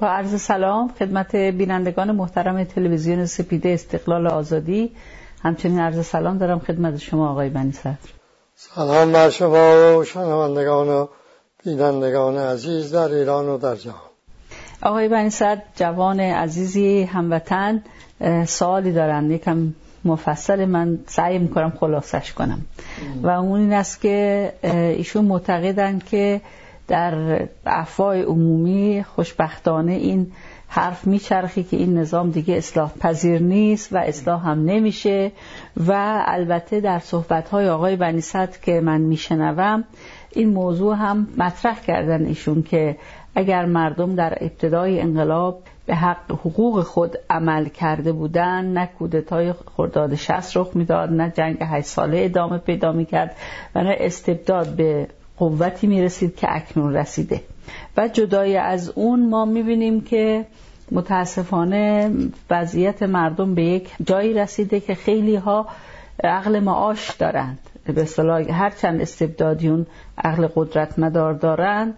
با عرض سلام خدمت بینندگان محترم تلویزیون سپیده استقلال آزادی، همچنین عرض سلام دارم خدمت شما آقای بنیصدر. سلام بر شما و شنوندگان و بینندگان عزیز در ایران و در جهان. آقای بنیصدر جوان عزیزی هموطن سوالی دارم، یکم مفصل من سعی میکنم خلاصش کنم و اون این است که ایشون معتقدن که در افواه عمومی خوشبختانه این حرف میچرخی که این نظام دیگه اصلاح پذیر نیست و اصلاح هم نمیشه و البته در صحبت‌های آقای بنیصدر که من میشنوم این موضوع هم مطرح کردن ایشون که اگر مردم در ابتدای انقلاب به حق حقوق خود عمل کرده بودن، نه کودتای خرداد 60 رخ میداد، نه جنگ 8 ساله ادامه پیدا میکرد و نه استبداد به قوتی میرسید که اکنون رسیده. و جدای از اون ما میبینیم که متاسفانه وضعیت مردم به یک جایی رسیده که خیلی ها عقل معاش دارند، به اصطلاح هرچند استبدادیون عقل قدرت مدار دارند،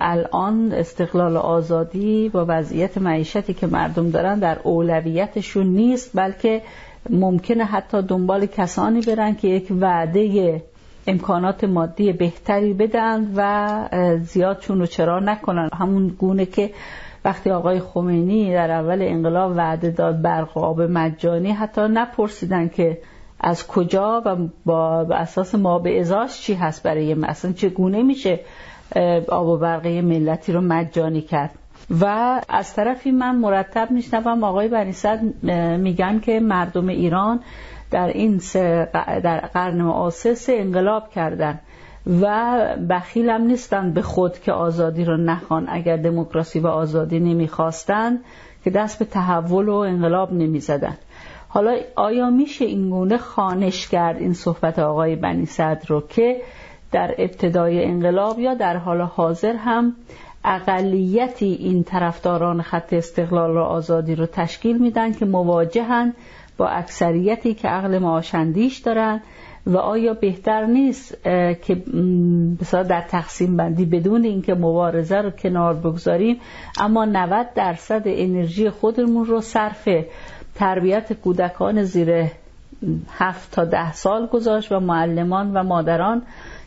الان استقلال آزادی با وضعیت معیشتی که مردم دارن در اولویتشون نیست، بلکه ممکنه حتی دنبال کسانی برن که یک وعده امکانات مادی بهتری بدن و زیاد چون و چرا نکنن، همون گونه که وقتی آقای خمینی در اول انقلاب وعده داد برق آب مجانی، حتی نپرسیدن که از کجا و با اساس ما به ازاش چی هست، برای مثلا چگونه میشه آب و برقی ملتی رو مجانی کرد. و از طرفی من مرتب میشنوم آقای بنیصدر میگن که مردم ایران در این در قرن معاصر انقلاب کردن و بخیل هم نیستن به خود که آزادی رو نخوان، اگر دموکراسی و آزادی نمیخواستن که دست به تحول و انقلاب نمیزدن. حالا آیا میشه اینگونه خانش کرد این صحبت آقای بنیصدر رو که در ابتدای انقلاب یا در حال حاضر هم اقلیتی این طرفداران خط استقلال و آزادی رو تشکیل میدن که مواجهن با اکثریتی که عقل معاشندیش دارن و آیا بهتر نیست که مثلا در تقسیم بندی بدون اینکه مبارزه رو کنار بگذاریم اما 90% انرژی خودمون رو صرف تربیت کودکان زیر 7 تا 10 سال گذاشت و معلمان و مادران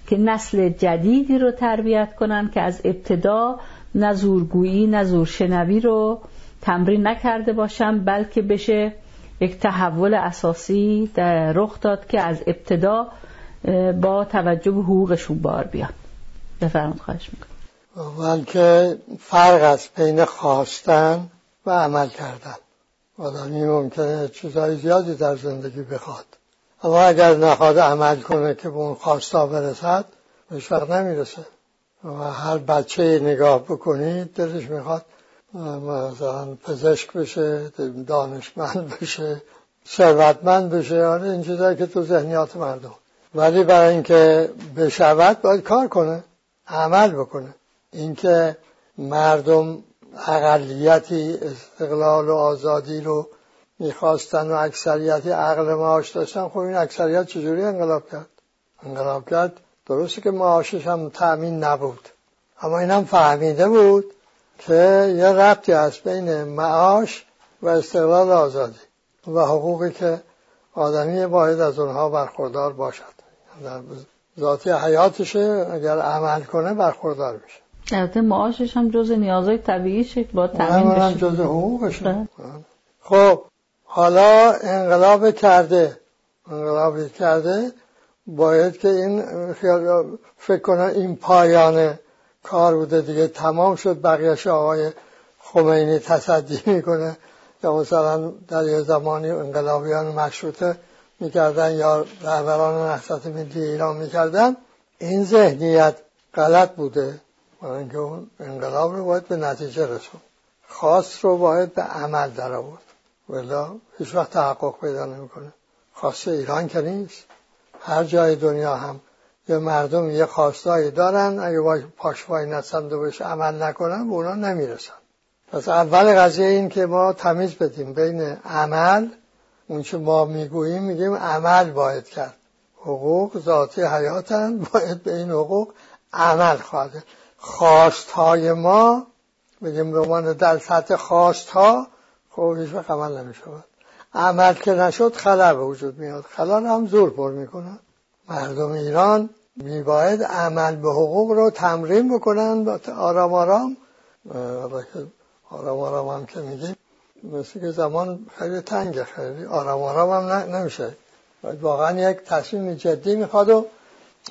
که نسل جدیدی رو تربیت کنن که از ابتدا نه زورگویی نه زورشنوی رو تمرین نکرده باشن، بلکه بشه یک تحول اساسی در رخ داد که از ابتدا با توجه به حقوقشون بار بیان. بفرمایید، خواهش میکنم. اول که فرق است بین خواستن و عمل کردن. آدمی ممکنه چیزهای زیادی در زندگی بخواد، اما اگر نخواد عمل کنه که به اون خواستا برسد بهش نمیرسه. و هر بچه نگاه بکنید دلش میخواد مثلا پزشک بشه، دانشمند بشه، ثروتمند بشه، آره این چیزایی که تو ذهنیات مردم، ولی برای اینکه بشود باید کار کنه، عمل بکنه. اینکه مردم اقلیتی استقلال و آزادی رو میخواستن و اکثریتی عقل معاش داشتن، خب این اکثریت چجوری انقلاب کرد؟ انقلاب کرد درسته که معاشش هم تأمین نبود، اما این هم فهمیده بود که یه ربطی هست بین معاش و استقلال آزادی و حقوقی که آدمی باید از اونها برخوردار باشد، در ذاتی حیاتشه، اگر عمل کنه برخوردار میشه. البته معاشش هم جز نیازهای طبیعیشه با تأمین بشه، جز حقوقشه. خب حالا انقلاب کرده باید که این فکر کنن این پایانه کار بوده دیگه، تمام شد، بقیهش آقای خمینی تصدی میکنه. یا مثلا در یه زمانی انقلابیان مشروطه میکردن یا رهبران نهضت ملی ایران میکردن، این ذهنیت غلط بوده، برای اینکه اون انقلاب رو باید به نتیجه رسون، خواست رو باید به عمل در آورد، ولا هیچ وقت تحقق پیدا نمیکنه. خواست ایران که نیست، هر جای دنیا هم یه مردم یه خواستایی دارن، اگه پاشوای نسند و بهش عمل نکنن به اونا نمیرسن. پس اول قضیه این که ما تمیز بدیم بین عمل، اون چه ما میگوییم میگیم عمل باید کرد، حقوق ذاتی حیاتن، باید به این حقوق عمل خواهد. خواستهای ما بگیم رمان در سطح خواست ها خب هیچ وقت عمل نمیشود. عمل که نشد خلا به وجود میاد، خلا هم زور پر میکنن. مردم ایران میباید عمل به حقوق رو تمرین بکنن آرام آرام. آرام آرام هم که میگیم مثل که زمان خیلی تنگه، خیلی آرام آرام هم نمیشه. واقعا یک تصمیم جدی میخواد و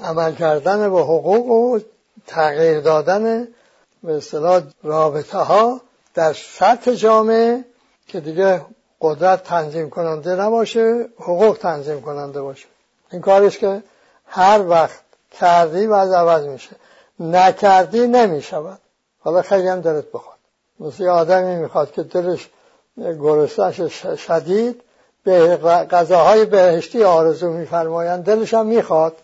عمل کردن به حقوق و تغییر دادن به اصطلاح رابطه ها در سطح جامعه که دیگه قدرت تنظیم کننده نباشه، حقوق تنظیم کننده باشه. این کارش که هر وقت کردی باز عوض میشه، نکردی نمیشود. حالا خیلی هم دلت بخواد. مثل آدمی میخواد که دلش گرسنش شدید به غذاهای بهشتی آرزو میفرمایند، دلش هم میخواد،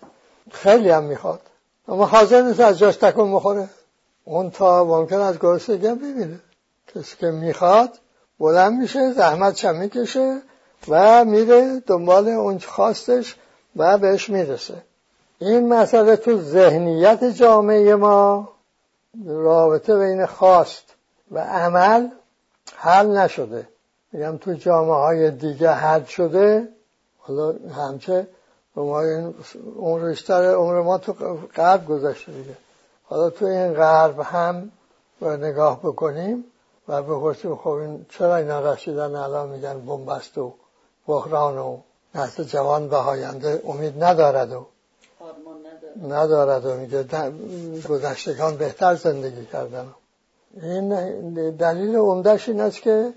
خیلی هم میخواد، اما حاضر نیست از جاش تکون بخوره. اون تا ممکن از گرسنگی بمیره. کسی که میخواد بلند میشه، زحمت هم میکشه و میره دنبال اون خواستش و بهش میرسه. این مسئله تو ذهنیت جامعه ما رابطه بین خواست و عمل حل نشده. میگم تو جامعه های دیگه حل شده، حالا همچه ما این ریشتر عمر ما تو غرب گذشته دیگه. حالا تو این غرب هم نگاه بکنیم و بپرسیم خب این چرا اینا رسیدن الان میگن بنبست و بحران و نسل جوان به آینده امید ندارد و آرمان ندارد و میگه گذشتگان بهتر زندگی کردن. این دلیل عمده‌اش این است که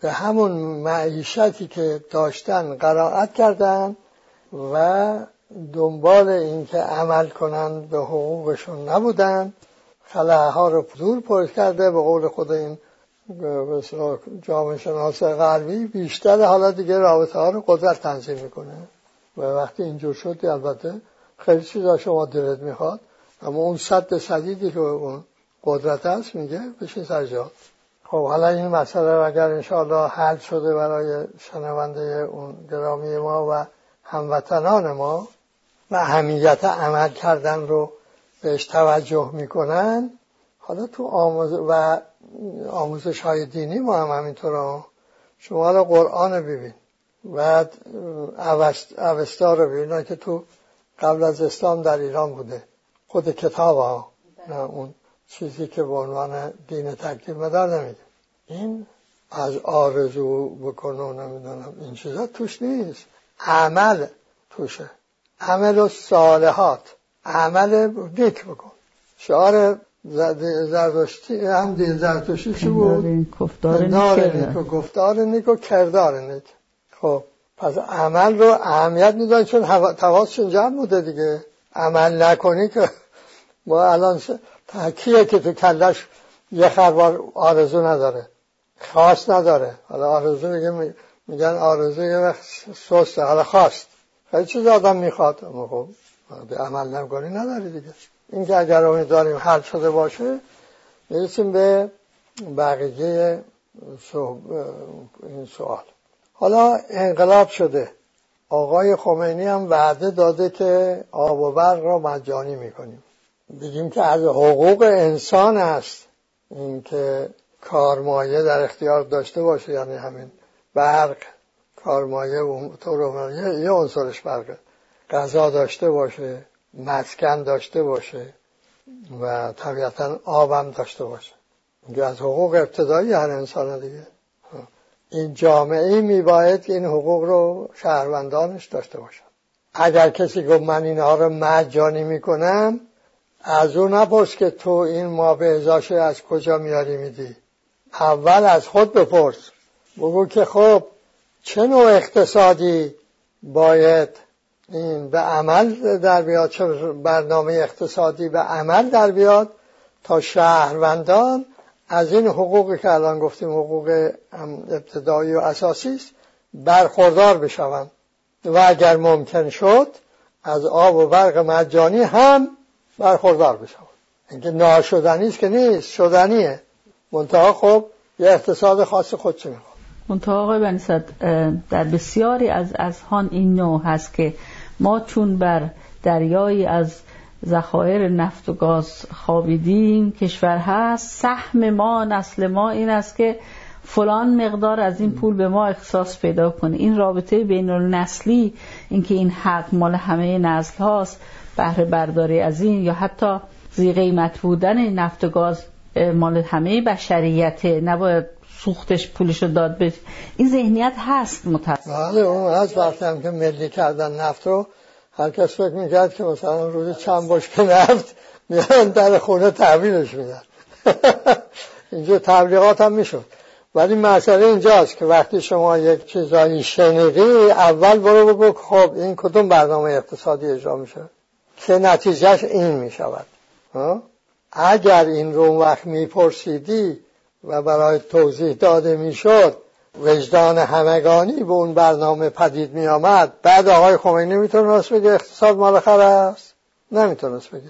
به همون معیشتی که داشتن قرائت کردن و دنبال اینکه عمل کنند به حقوقشون نبودن، خلاها رو دور پر کرده. به قول خود این جامعه شناس غربی بیشتر حالا دیگه رابطه ها رو قدرت تنظیم میکنه و وقتی اینجور شد البته خیلی چیزا شما دلت میخواد اما اون سد صدیدی که اون قدرت هست میگه بشین سر جا. خب حالا این مسئله رو اگر انشاءالله حل شده برای شنونده اون گرامی ما و هموطنان ما و اهمیت عمل کردن رو بهش توجه میکنن، حالا تو آموزش های دینی ما هم همینطور. شما رو قرآن رو ببین و اوستا رو ببین که تو قبل از اسلام در ایران بوده، خود کتاب ها اون چیزی که به عنوان دین تکلیف مدار نمیده. این از آرزو بکنه نمیدونم این چیزا توش نیست، عمل توشه، عمل و صالحات، عمل نیک بکن. شعار زردشتی هم دین زردشتی چی بود؟ گفتار نیک و کردار نیک. خب پس عمل رو اهمیت میدن چون حواسشون جمع بوده دیگه. عمل نکنی که ما الان کیه که تو کلش یه خروار آرزو نداره، خواست نداره. حالا آرزو میگن آرزو یه وقت سوسته، حالا خواست خیلی چیز آدم میخواد اما خب عمل نمکنی نداری دیگه. این که اگر امید داریم حل شده باشه میرسیم به بقیه این سوال. حالا انقلاب شده، آقای خمینی هم وعده داده که آب و برق را مجانی میکنیم. بگیم که از حقوق انسان است این که کارمایه در اختیار داشته باشه، یعنی همین برق، کارمایه و طورمایه یه عنصرش برقه، غذا داشته باشه، مسکن داشته باشه و طبیعتا آبم داشته باشه. اینجا از حقوق ابتدایی هر انسان دیگه. این جامعه میباید این حقوق رو شهروندانش داشته باشن. اگر کسی گفت من اینها رو مجانی میکنم، از اون نپرس که تو این ما به ازاشه از کجا میاری میدی، اول از خود بپرس. بگو که خب چه نوع اقتصادی باید این به عمل در بیاد، چه برنامه اقتصادی به عمل در بیاد تا شهروندان از این حقوقی که الان گفتیم حقوق ابتدایی و اساسی است برخوردار بشوند و اگر ممکن شد از آب و برق مجانی هم برخوردار بشوند. اینکه ناشدنی است که نیست، شدنیه، منتها خب یه اقتصاد خاص خودش میخواد. منتها آقای بنیصدر در بسیاری از اذهان این نوع هست که ما چون بر دریایی از ذخایر نفت و گاز خوابیدیم، کشور هست، سهم ما، نسل ما این است که فلان مقدار از این پول به ما اختصاص پیدا کنه. این رابطه بین النسلی، اینکه این حق مال همه نسل هاست، بهره برداری از این یا حتی زی قیمت بودن نفت و گاز مال همه بشریته، نباید سوختش پولشو داد به این ذهنیت هست. بله اون از وقتی هم که ملی کردن نفت رو هر کس فکر میکرد که مثلا روزی چند بشکه نفت میان در خونه تحویلش میدن. اینجا تبلیغات هم میشد. ولی مسئله اینجاست که وقتی شما یک چیزایی شنیدی اول برو بگو خب این کدوم برنامه اقتصادی اجرا میشه که نتیجهش این میشود. اگر این رو وقت میپرسیدی و برای توضیح داده میشد، وجدان همگانی به اون برنامه پدید می آمد. بعد آقای خمینی میتونست بگه اقتصاد مال خر است؟ نمیتونست بگه.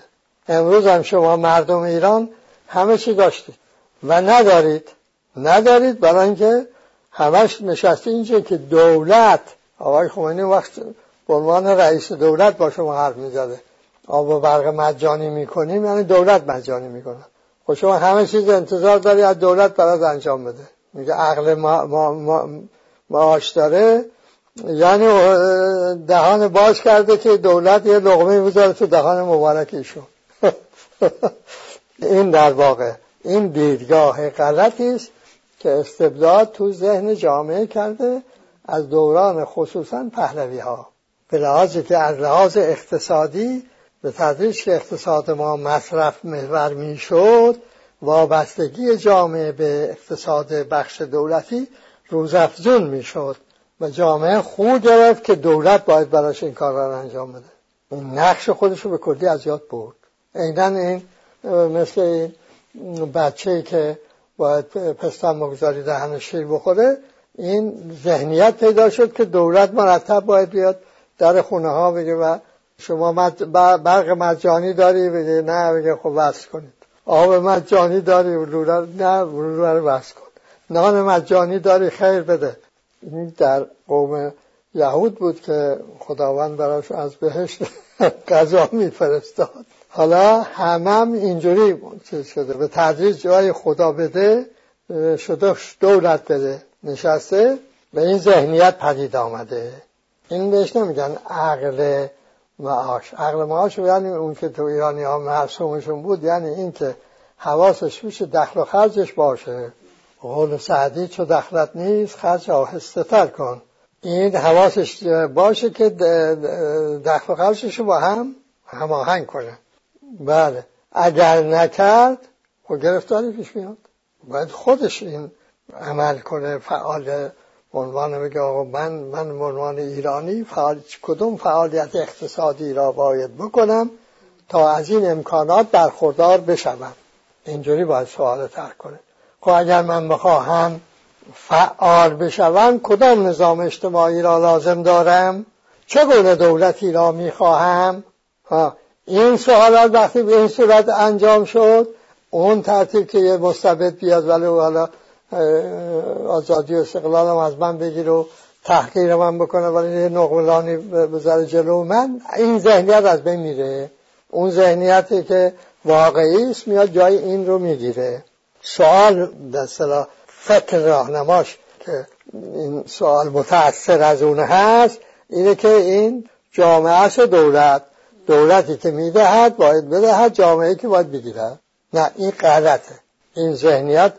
امروز هم شما مردم ایران همه چی داشتید و ندارید برای اینکه همش نشسته اینجا که دولت. آقای خمینی وقت به عنوان رئیس دولت با شما حرف میزده آب و برق مجانی میکنیم، یعنی دولت مجانی میکنه. خب شما همه چیز انتظار داری از دولت برات انجام بده. میگه عقل معاش داره، یعنی دهان باز کرده که دولت یه لقمه بذاره تو دهان مبارکشون. این در واقع این دیدگاه غلطی است که استبداد تو ذهن جامعه کرده از دوران خصوصا پهلوی ها. به لحاظی که از لحاظ اقتصادی به تدریج که اقتصاد ما مصرف محور می شد، وابستگی جامعه به اقتصاد بخش دولتی روزافزون می شد و جامعه خو گرفت که دولت باید براش این کار را انجام بده. اون نقش خودش رو به کلی از یاد برد. عیناً این مثل این بچه‌ای که باید پستان بگذاری دهن شیر بخوره، این ذهنیت پیدا شد که دولت مرتب باید بیاد در خونه ها بگه و شما برق مجانی داری؟ بگه نه. بگه خب وصل کنید. آب مجانی داری؟ نه بلوره رو وصل کن. نان مجانی داری؟ خیر بده. این در قوم یهود بود که خداوند براش از بهشت غذا میفرستاد. حالا همم اینجوری چیز شده، به تدریج جای خدا بده شده دولت بده نشسته. به این ذهنیت پدید آمده. این بهش نمیگن عقل معاش. عقل معاش یعنی اون که تو ایرانی ها مرسومشون بود، یعنی این که حواسش میشه دخل و خرجش باشه. قول سعدی چو دخلت نیست خرج آهسته تر کن. این حواسش باشه که دخل و خرجش با هم هماهنگ کنه. بله اگر نکرد خب گرفتاری پیش میاد. باید خودش این عمل کنه، فعال عنوان بگه آقا من عنوان ایرانی کدوم فعالیت اقتصادی را باید بکنم تا از این امکانات برخوردار بشم. اینجوری باید سوال ترک کنه. خب اگر من بخواهم فعال بشم کدام نظام اجتماعی را لازم دارم؟ چگونه دولتی را میخواهم؟ این سوالات وقتی به این صورت انجام شد، اون ترتیب که یه مستبد بیاد ولی حالا آزادی و استقلالم از من بگیر و تحقیر من بکنه ولی یه نقلانی بذاره جلو من، این ذهنیت از بین میره. اون ذهنیتی که واقعی است میاد جای این رو میگیره. سوال به اصطلاح فکر راهنماش که این سوال متأثر از اون هست، اینه که این جامعه است دولتی که میدهد باید بدهد، جامعه که باید بگیرد. نه این غلطه. این ذهنیت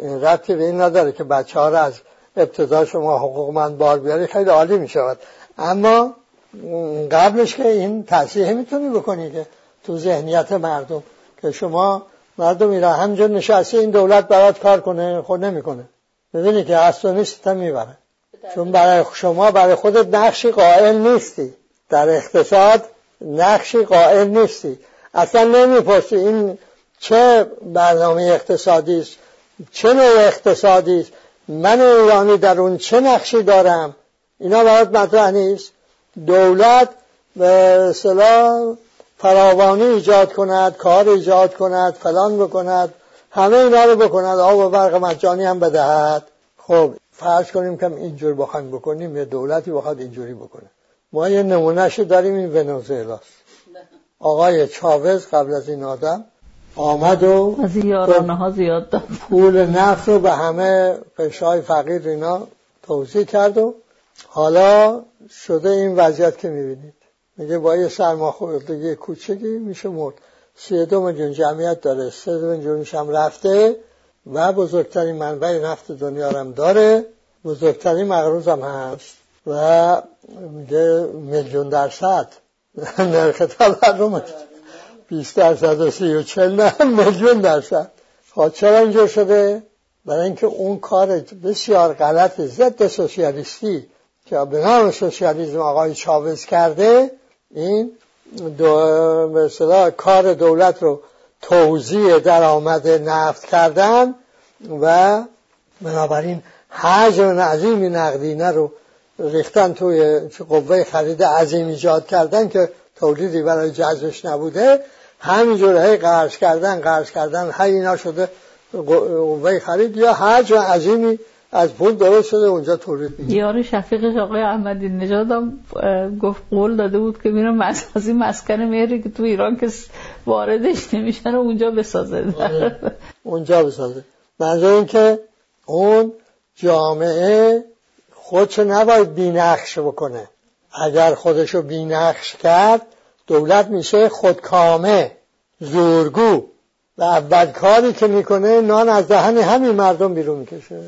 ربطی به این نداره که بچه ها را از ابتدا شما حقوقمند بار بیاری خیلی عالی می شود. اما قبلش که این تصحیح میتونی بکنی که تو ذهنیت مردم که شما مردم ایران همجور نشسته این دولت برات کار کنه، خود نمی کنه. ببینی که از تو نیست تا میبره، چون برای شما برای خودت نقشی قائل نیستی. در اقتصاد نقشی قائل نیستی. اصلا نمیپرسی این چه برنامه اقتصادی است، چه نوع اقتصادی است، من ایرانی در اون چه نقشی دارم، اینا برات مطرح نیست. دولت به اصطلاح فراوانی ایجاد کند، کار ایجاد کند، فلان بکند، همه اینا رو بکند، آب و برق مجانی هم بدهد. خب فرض کنیم که اینجور بخوایم بکنیم، یه دولتی بخواد اینجوری بکنه. ما یه نمونهش داریم، این ونزوئلا. آقای چاوز قبل از این آدم آمد و زیارانه ها زیاد داد، پول نفت رو به همه قشای فقیر اینا توزیع کرد و حالا شده این وضعیت که میبینید. میگه با یه سرماخوردگی کوچکی میشه مرد. 32 میلیون جمعیت داره، 3 میلیونش هم رفته و بزرگترین منبع نفت دنیا هم داره، بزرگترین مغروض هم هست و میگه 1,000,000% نرخ تورم 20% و 30 و 40 میلیون درصد. خب چرا اینجور شده؟ برای اینکه اون کار بسیار غلط ضد سوسیالیستی که به نام سوسیالیسم آقای چاوز کرده، این به اصطلاح کار دولت رو توزیع درآمد نفت کردن و بنابراین حجم عظیمی نقدینه رو ریختن توی قوه خرید عظیم ایجاد کردن که تولیدی برای جذبش نبوده، همینجوره قرض کردن هی اینا شده قوه خرید یا حجم عظیمی از پول درست شده اونجا تولید میشه. یارو شفیقش آقای احمدی نژاد هم گفت قول داده بود که میرم از این مسکن مهری که تو ایران که واردش نمیشن اونجا بسازه. اونجا بسازه. منظور این که اون جامعه خودشو نباید بی‌نقش بکنه. اگر خودشو بی‌نقش کرد دولت میشه خودکامه، زورگو و اول کاری که میکنه نان از دهن همین مردم بیرون میکشه.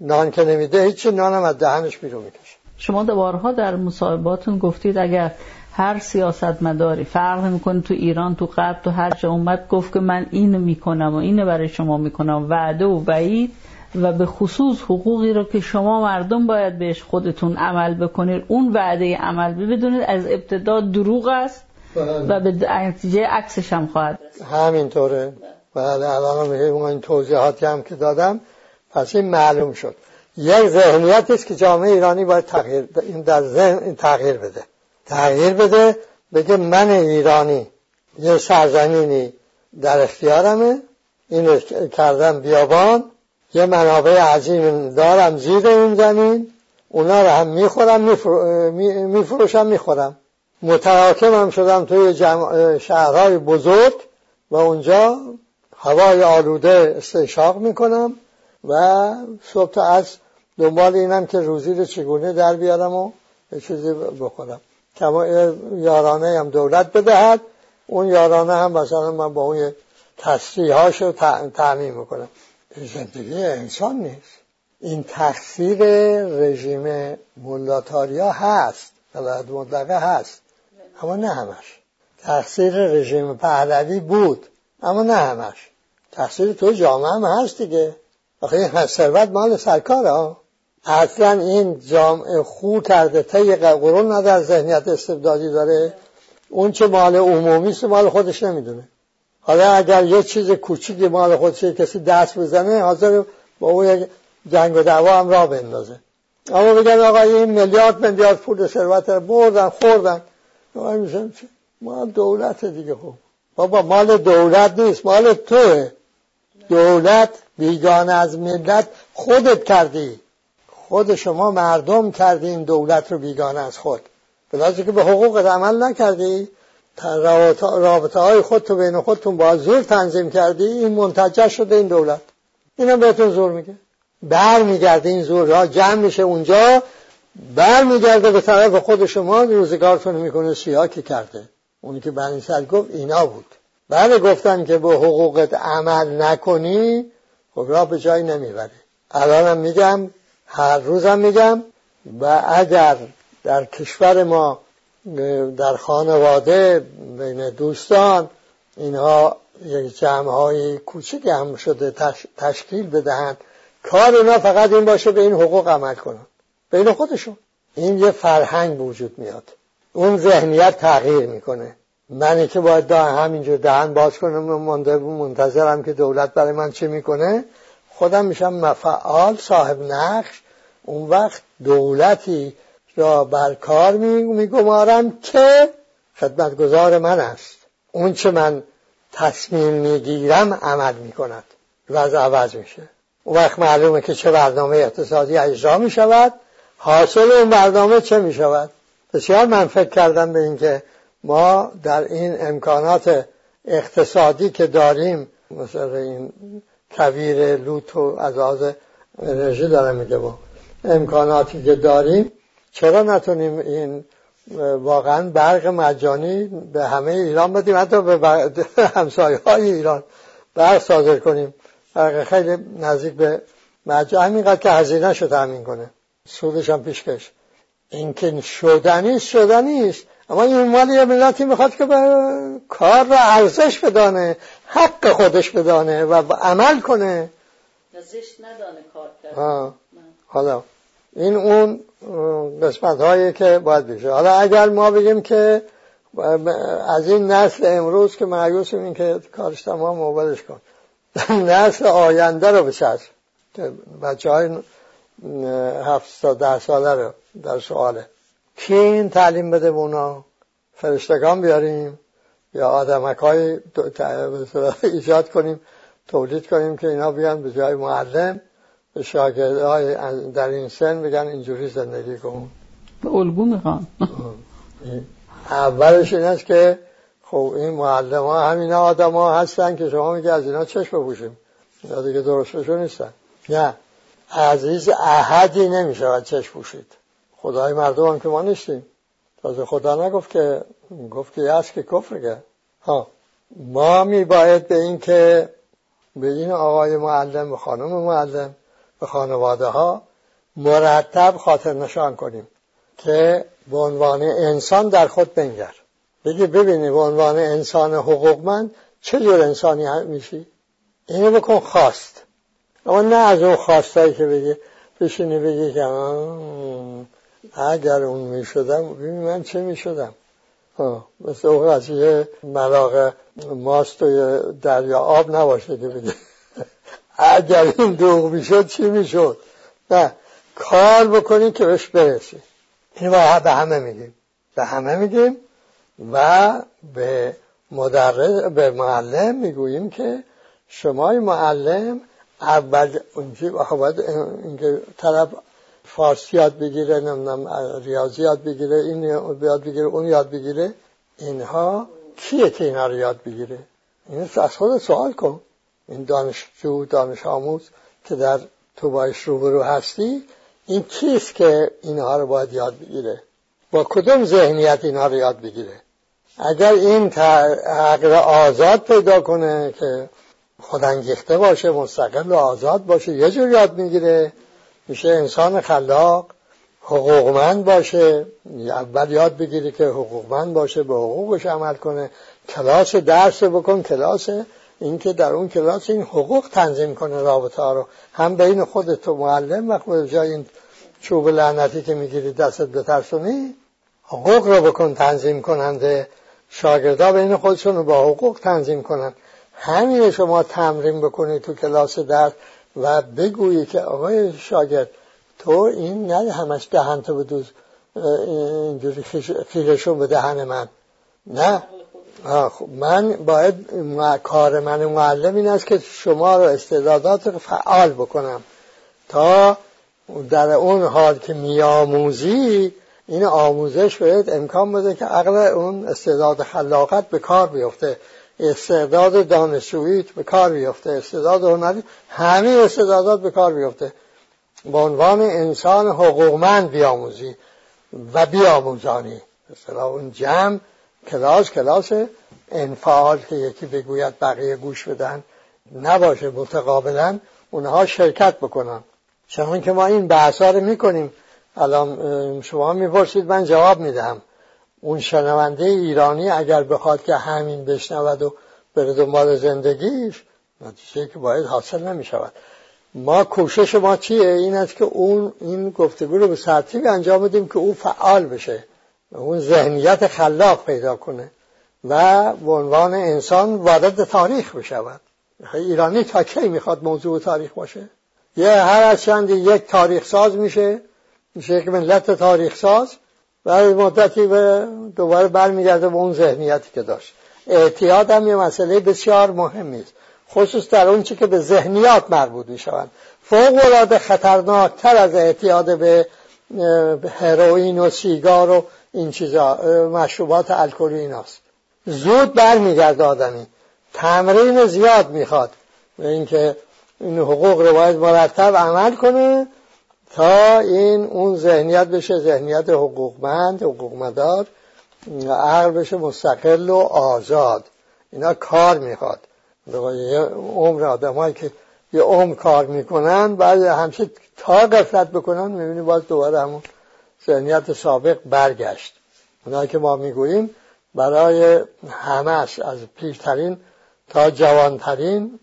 نان که نمیده هیچی، نانم از دهنش بیرون میکشه. شما بارها در مصاحباتون گفتید اگر هر سیاستمداری فرق میکنه تو ایران تو غرب تو هر جا اومد گفت که من اینو میکنم و اینو برای شما میکنم، وعده و وعید و به خصوص حقوقی رو که شما مردم باید بهش خودتون عمل بکنید، اون وعده عمل بدونید از ابتدا دروغ است و به نتیجه عکسش هم خواهد رسید. همینطوره. بله الان میگم این توضیحاتی هم که دادم پس این معلوم شد یک ذهنیتی است که جامعه ایرانی باید تغییر این در ذهن تغییر بده بگه من ایرانی یه سرزمینی در اختیارمه، اینو کردم بیابان، یه منابع عظیم دارم زیر این زمین، اونا رو هم میخورم میفروشم میخورم، متراکمم شدم توی شهرهای بزرگ و اونجا هوای آلوده استنشاق میکنم و صبح تا از دنبال اینم که روزی رو چگونه در بیارم و یه چیزی بخورم، کما یارانه هم دولت بدهد، اون یارانه هم مثلا من با اون تصریحاش رو تعمیم میکنم. زندگی انسان نیست. این تقصیر رژیم مولاتاریا هست، ولایت مطلقه هست، اما نه همش. تقصیر رژیم پهلوی بود اما نه همش. تقصیر تو جامعه هم هست دیگه. آخه ثروت مال سرکاره ها. اصلا این جامعه خو کرده طی قرون نداره، ذهنیت استبدادی داره، اون چه مال عمومی است مال خودش نمیدونه. حالا اگر یه چیز کوچیکی مال خودش کسی دست بزنه حاضر با اون جنگ و دعوا هم راه بندازه، اما بگن آقا این میلیارد پول ثروت رو بردن خوردن میشن مال دولت دیگه. خب بابا مال دولت نیست، مال توه. دولت بیگانه از ملت خودت کردی، خود شما مردم کردین دولت رو بیگانه از خود، بلازه که به حقوقت عمل نکردی، رابطه های خودتو بین خودتون با زور تنظیم کردی، این منتج شده این دولت، اینا بهتون زور میگه، بر میگرده این زورها جمع میشه اونجا، بر میگرده به طرف خود شما، روزگارتون میکنه سیاه که کرده. اونی که بنیصدر گفت اینا بود. بله گفتن که به حقوقت عمل نکنی خب را به جایی نمیبری. الانم میگم هر روزم میگم و اگر در کشور ما در خانواده بین دوستان اینها یک جمع‌های کوچک هم شده تشکیل بدهند، کار اونا فقط این باشه به این حقوق عمل کنن بین خودشون، این یه فرهنگ وجود میاد، اون ذهنیت تغییر میکنه. منی که باید همینجور دهن باز کنم منتظرم که دولت برای من چه میکنه، خودم میشم مفعال صاحب نقش، اون وقت دولتی را برکار میگمارم که خدمتگزار من است، اون چه من تصمیم میگیرم عمل میکند، وضع عوض میشه. اون وقت معلومه که چه برنامه اقتصادی اجرا میشود، حاصل اون برنامه چه میشود. بسیار من فکر کردم به این که ما در این امکانات اقتصادی که داریم مثل این کویر لوت و از آز انرژی داره میگه با امکاناتی که داریم چرا نتونیم این واقعا برق مجانی به همه ایران بدیم، حتی به همسایه‌های ایران برق صادر کنیم، برق خیلی نزدیک به مجانی، همینقدر که هزینه شو تامین کنه سودش هم پیشکش. این که شدنیست اما این مال یه ملتی میخواد که کار را ارزش بدانه، حق خودش بدانه و عمل کنه، زشت ندانه کار کرده. حالا این اون قسمت هایی که باید بشه. حالا اگر ما بگیم که از این نسل امروز که مایوسیم این که کارش تمام موبدش کن نسل آینده رو بچسب، بچه های 7-10 ساله رو در سواله که این تعلیم بده به اونا، فرشتگان بیاریم یا آدمک های ایجاد کنیم تولید کنیم که اینا بیان به جای معلم به شاگرده های در این سن بگن اینجوری زندگی کن به الگون خان. اولش این است که خب این معلم ها همین آدم ها هستن که شما میگه از اینا چشم بپوشیم، اینا دیگه درستشون نیستن. نه عزیز احدی نمیشود چشم پوشید، خدای مردم هم که ما نیستیم. تازه خدا نگفت که گفت که یست که کفر کرد. ما میباید به این که به این آقای معلم و خانم معلم و خانواده ها مرتب خاطر نشان کنیم که به عنوان انسان در خود بنگر، بگی ببینی به عنوان انسان حقوقمند چه جور انسانی میشی، اینو بکن خواست. اما نه از اون خواستایی که بگی بشینی بگی که اگر اون میشدم ببین من چه میشدم. مثل اون از یه ملاقه ماست توی دریا آب نباشه که بگه اگر این دوغ میشد چی میشد. نه کار بکنیم که بهش برسیم. این واقعا به همه میگیم، به همه میگیم و به مدرس به معلم میگوییم که شمای معلم اول باید اینکه طرف فارسی یاد بگیره، نمیدونم ریاضی یاد بگیره، این یاد بگیره، اون یاد بگیره. اینها کیه که اینا رو یاد بگیره؟ این از خود سوال کن. این دانشجو دانش آموز که در تو باش روبرو هستی این کیست که اینها رو باید یاد بگیره؟ با کدوم ذهنیت اینها رو یاد بگیره؟ اگر این عقل آزاد پیدا کنه که خودانگیخته باشه، مستقل و آزاد باشه، یه جور یاد میگیره، میشه انسان خلاق، حقوقمند باشه. اول یاد بگیری که حقوقمند باشه، به حقوقش عمل کنه، کلاس درس بکن، کلاس این که در اون کلاس این حقوق تنظیم کنه، رابطه ها رو هم بین خودت و معلم و خود جای این چوب لعنتی که میگیری دستت بترسونی، حقوق رو بکن تنظیم کننده، شاگردا بین خودشون رو با حقوق تنظیم کنن. همین شما تمرین بکنی تو کلاس درس و بگویی که آقای شاگرد تو این نه همش دهن تو بدوز اینجوری خیرشون به دهن من، نه من باید کار من معلم این است که شما رو استعدادات رو فعال بکنم تا در اون حال که میاموزی این آموزش بهت امکان بده که عقل اون استعداد خلاقت به کار بیفته، استعداد دانشجویی به کار بیفته، استعداد هنری، همه استعدادات به کار بیفته، به عنوان انسان حقوقمند بیاموزی و بیاموزانی. مثلا اون جمع کلاس، کلاس انفعال که یکی بگوید بقیه گوش بدن نباشه، متقابلا اونها شرکت بکنن. چون که ما این بحثا رو میکنیم الان شما میپرسید من جواب میدم، اون شنونده ایرانی اگر بخواد که همین بشنود و بره دنبال زندگیش نتیجه که باید حاصل نمی شود. ما کوشش ما چیه؟ این است که اون این گفتگو رو به سرطیبی انجام بدیم که اون فعال بشه، اون ذهنیت خلاق پیدا کنه و به عنوان انسان وارد تاریخ بشود. ایرانی تا کی میخواد موضوع تاریخ باشه؟ یه هر از چند یک تاریخ ساز میشه یک ملت تاریخ ساز و مدتی دوباره برمیگرده به اون ذهنیتی که داشت. اعتیاد هم یه مسئله بسیار مهمی است، خصوص در اون چی که به ذهنیات مربوط میشوند. فوق العاده خطرناکتر از اعتیاد به هروئین و سیگار و این چیزا، مشروبات الکلی ایناست. زود برمیگرده آدمی، تمرین زیاد میخواد به اینکه این حقوق رو باید مرتب عمل کنه تا این اون ذهنیت بشه، ذهنیت حقوقمند، حقوقمدار، عقل بشه مستقل و آزاد. اینا کار میخواد. یه عمر آدمایی که یه عمر کار میکنن بعد همچه تا غفلت بکنن میبینی باز دوباره همون ذهنیت سابق برگشت. اونایی که ما میگوییم برای همش، از پیرترین تا جوانترین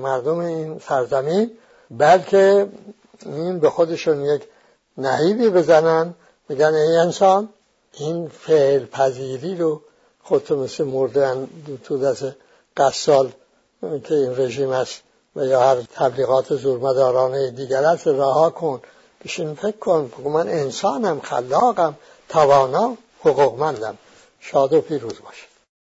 مردم این سرزمین، بلکه این به خودشون یک نهیبی بزنن میگن ای انسان این فعل پذیری رو خودتو مثل مردن تو دست قصال که این رژیم است و یا هر تبلیغات زورمدارانه دیگر است رها کن، بشین فکر کن من انسانم، خلاقم، توانا، حقوقمندم. شاد و پیروز باش.